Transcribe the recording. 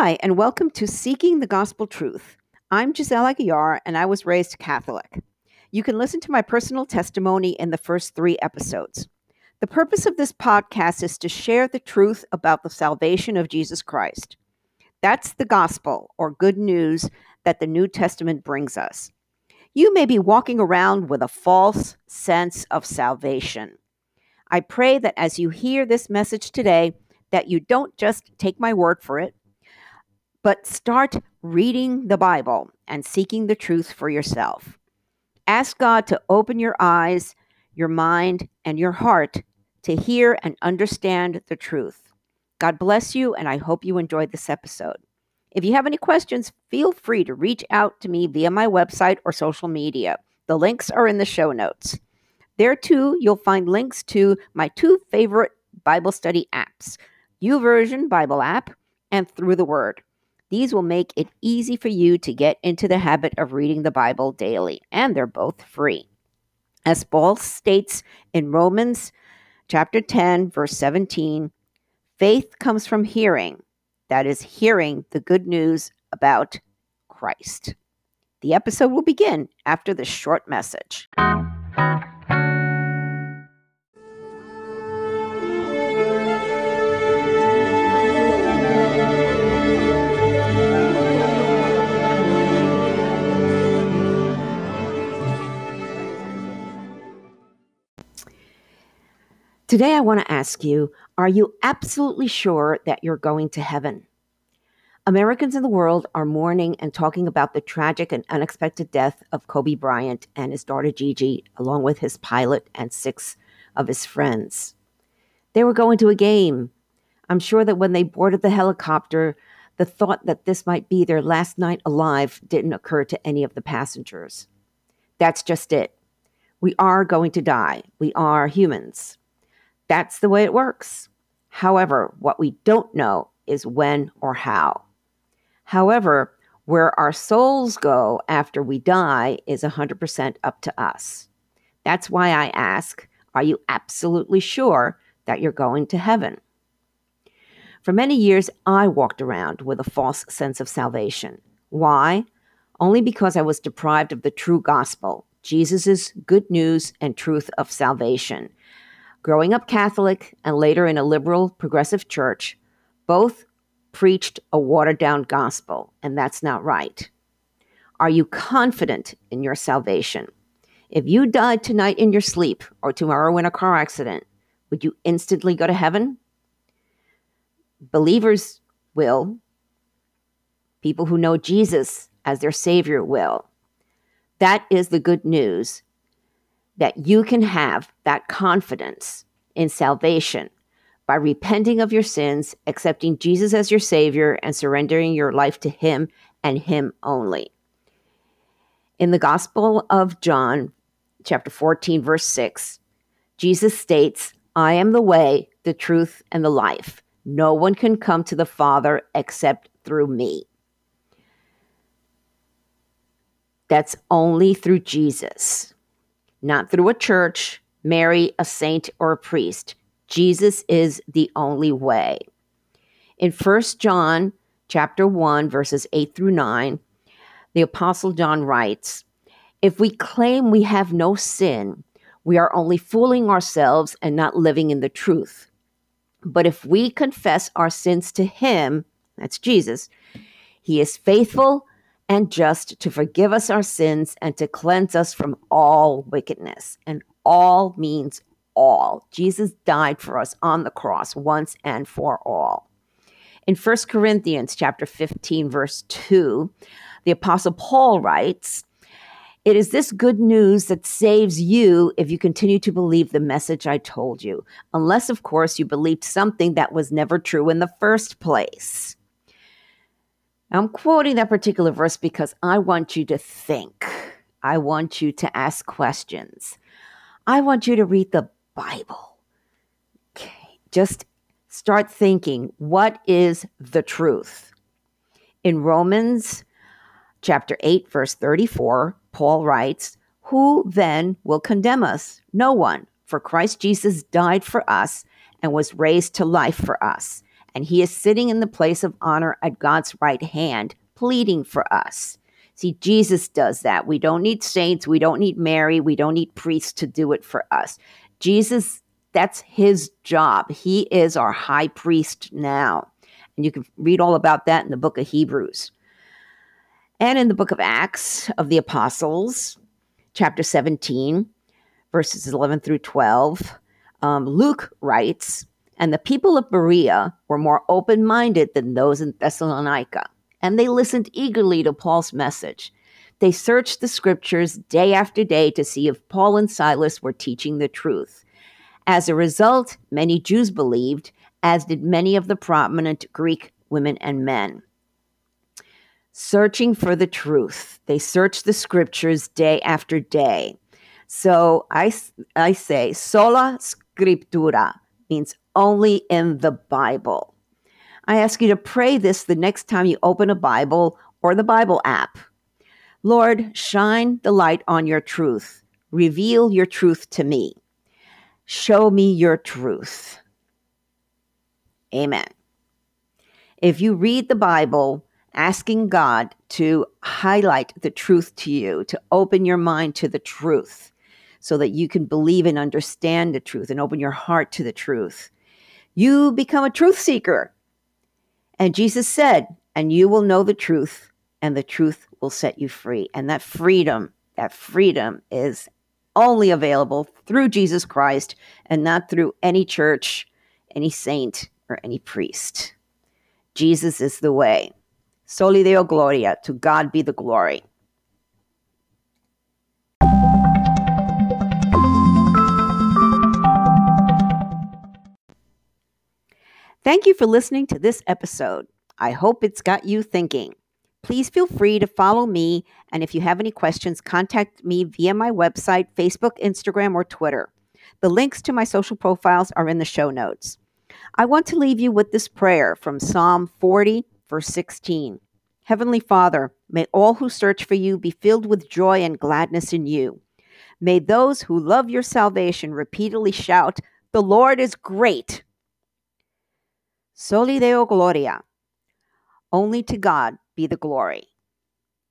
Hi, and welcome to Seeking the Gospel Truth. I'm Giselle Aguilar, and I was raised Catholic. You can listen to my personal testimony in the first 3 episodes. The purpose of this podcast is to share the truth about the salvation of Jesus Christ. That's the gospel, or good news, that the New Testament brings us. You may be walking around with a false sense of salvation. I pray that as you hear this message today, that you don't just take my word for it, but start reading the Bible and seeking the truth for yourself. Ask God to open your eyes, your mind, and your heart to hear and understand the truth. God bless you, and I hope you enjoyed this episode. If you have any questions, feel free to reach out to me via my website or social media. The links are in the show notes. There, too, you'll find links to my 2 favorite Bible study apps, YouVersion Bible App and Through the Word. These will make it easy for you to get into the habit of reading the Bible daily, and they're both free. As Paul states in Romans chapter 10, verse 17, faith comes from hearing, that is, hearing the good news about Christ. The episode will begin after this short message. Today, I want to ask you, are you absolutely sure that you're going to heaven? Americans in the world are mourning and talking about the tragic and unexpected death of Kobe Bryant and his daughter Gigi, along with his pilot and 6 of his friends. They were going to a game. I'm sure that when they boarded the helicopter, the thought that this might be their last night alive didn't occur to any of the passengers. That's just it. We are going to die. We are humans. That's the way it works. However, what we don't know is when or how. However, where our souls go after we die is 100% up to us. That's why I ask, are you absolutely sure that you're going to heaven? For many years, I walked around with a false sense of salvation. Why? Only because I was deprived of the true gospel, Jesus' good news and truth of salvation. Growing up Catholic and later in a liberal progressive church, both preached a watered-down gospel, and that's not right. Are you confident in your salvation? If you died tonight in your sleep or tomorrow in a car accident, would you instantly go to heaven? Believers will. People who know Jesus as their Savior will. That is the good news, that you can have that confidence in salvation by repenting of your sins, accepting Jesus as your Savior, and surrendering your life to Him and Him only. In the Gospel of John, chapter 14, verse 6, Jesus states, I am the way, the truth, and the life. No one can come to the Father except through me. That's only through Jesus. Not through a church, Mary, a saint, or a priest. Jesus is the only way. In 1 John chapter 1, verses 8 through 9, the Apostle John writes, if we claim we have no sin, we are only fooling ourselves and not living in the truth. But if we confess our sins to him, that's Jesus, he is faithful and just to forgive us our sins and to cleanse us from all wickedness. And all means all. Jesus died for us on the cross once and for all. In 1 Corinthians chapter 15, verse 2, the Apostle Paul writes, it is this good news that saves you if you continue to believe the message I told you, unless, of course, you believed something that was never true in the first place. I'm quoting that particular verse because I want you to think. I want you to ask questions. I want you to read the Bible. Okay, just start thinking, what is the truth? In Romans chapter 8, verse 34, Paul writes, who then will condemn us? No one, for Christ Jesus died for us and was raised to life for us. and he is sitting in the place of honor at God's right hand, pleading for us. See, Jesus does that. We don't need saints. We don't need Mary. We don't need priests to do it for us. Jesus, that's his job. He is our high priest now. And you can read all about that in the book of Hebrews. And in the book of Acts of the Apostles, chapter 17, verses 11 through 12, Luke writes, "And the people of Berea were more open-minded than those in Thessalonica, and they listened eagerly to Paul's message. They searched the scriptures day after day to see if Paul and Silas were teaching the truth. As a result, many Jews believed, as did many of the prominent Greek women and men." Searching for the truth. They searched the scriptures day after day. So I say, sola scriptura means only in the Bible. I ask you to pray this the next time you open a Bible or the Bible app. Lord, shine the light on your truth. Reveal your truth to me. Show me your truth. Amen. If you read the Bible, asking God to highlight the truth to you, to open your mind to the truth so that you can believe and understand the truth and open your heart to the truth, you become a truth seeker. And Jesus said, and you will know the truth, and the truth will set you free. And that freedom is only available through Jesus Christ and not through any church, any saint, or any priest. Jesus is the way. Soli Deo Gloria, to God be the glory. Thank you for listening to this episode. I hope it's got you thinking. Please feel free to follow me, and if you have any questions, contact me via my website, Facebook, Instagram, or Twitter. The links to my social profiles are in the show notes. I want to leave you with this prayer from Psalm 40, verse 16. Heavenly Father, may all who search for you be filled with joy and gladness in you. May those who love your salvation repeatedly shout, "The Lord is great." Soli Deo Gloria. Only to God be the glory.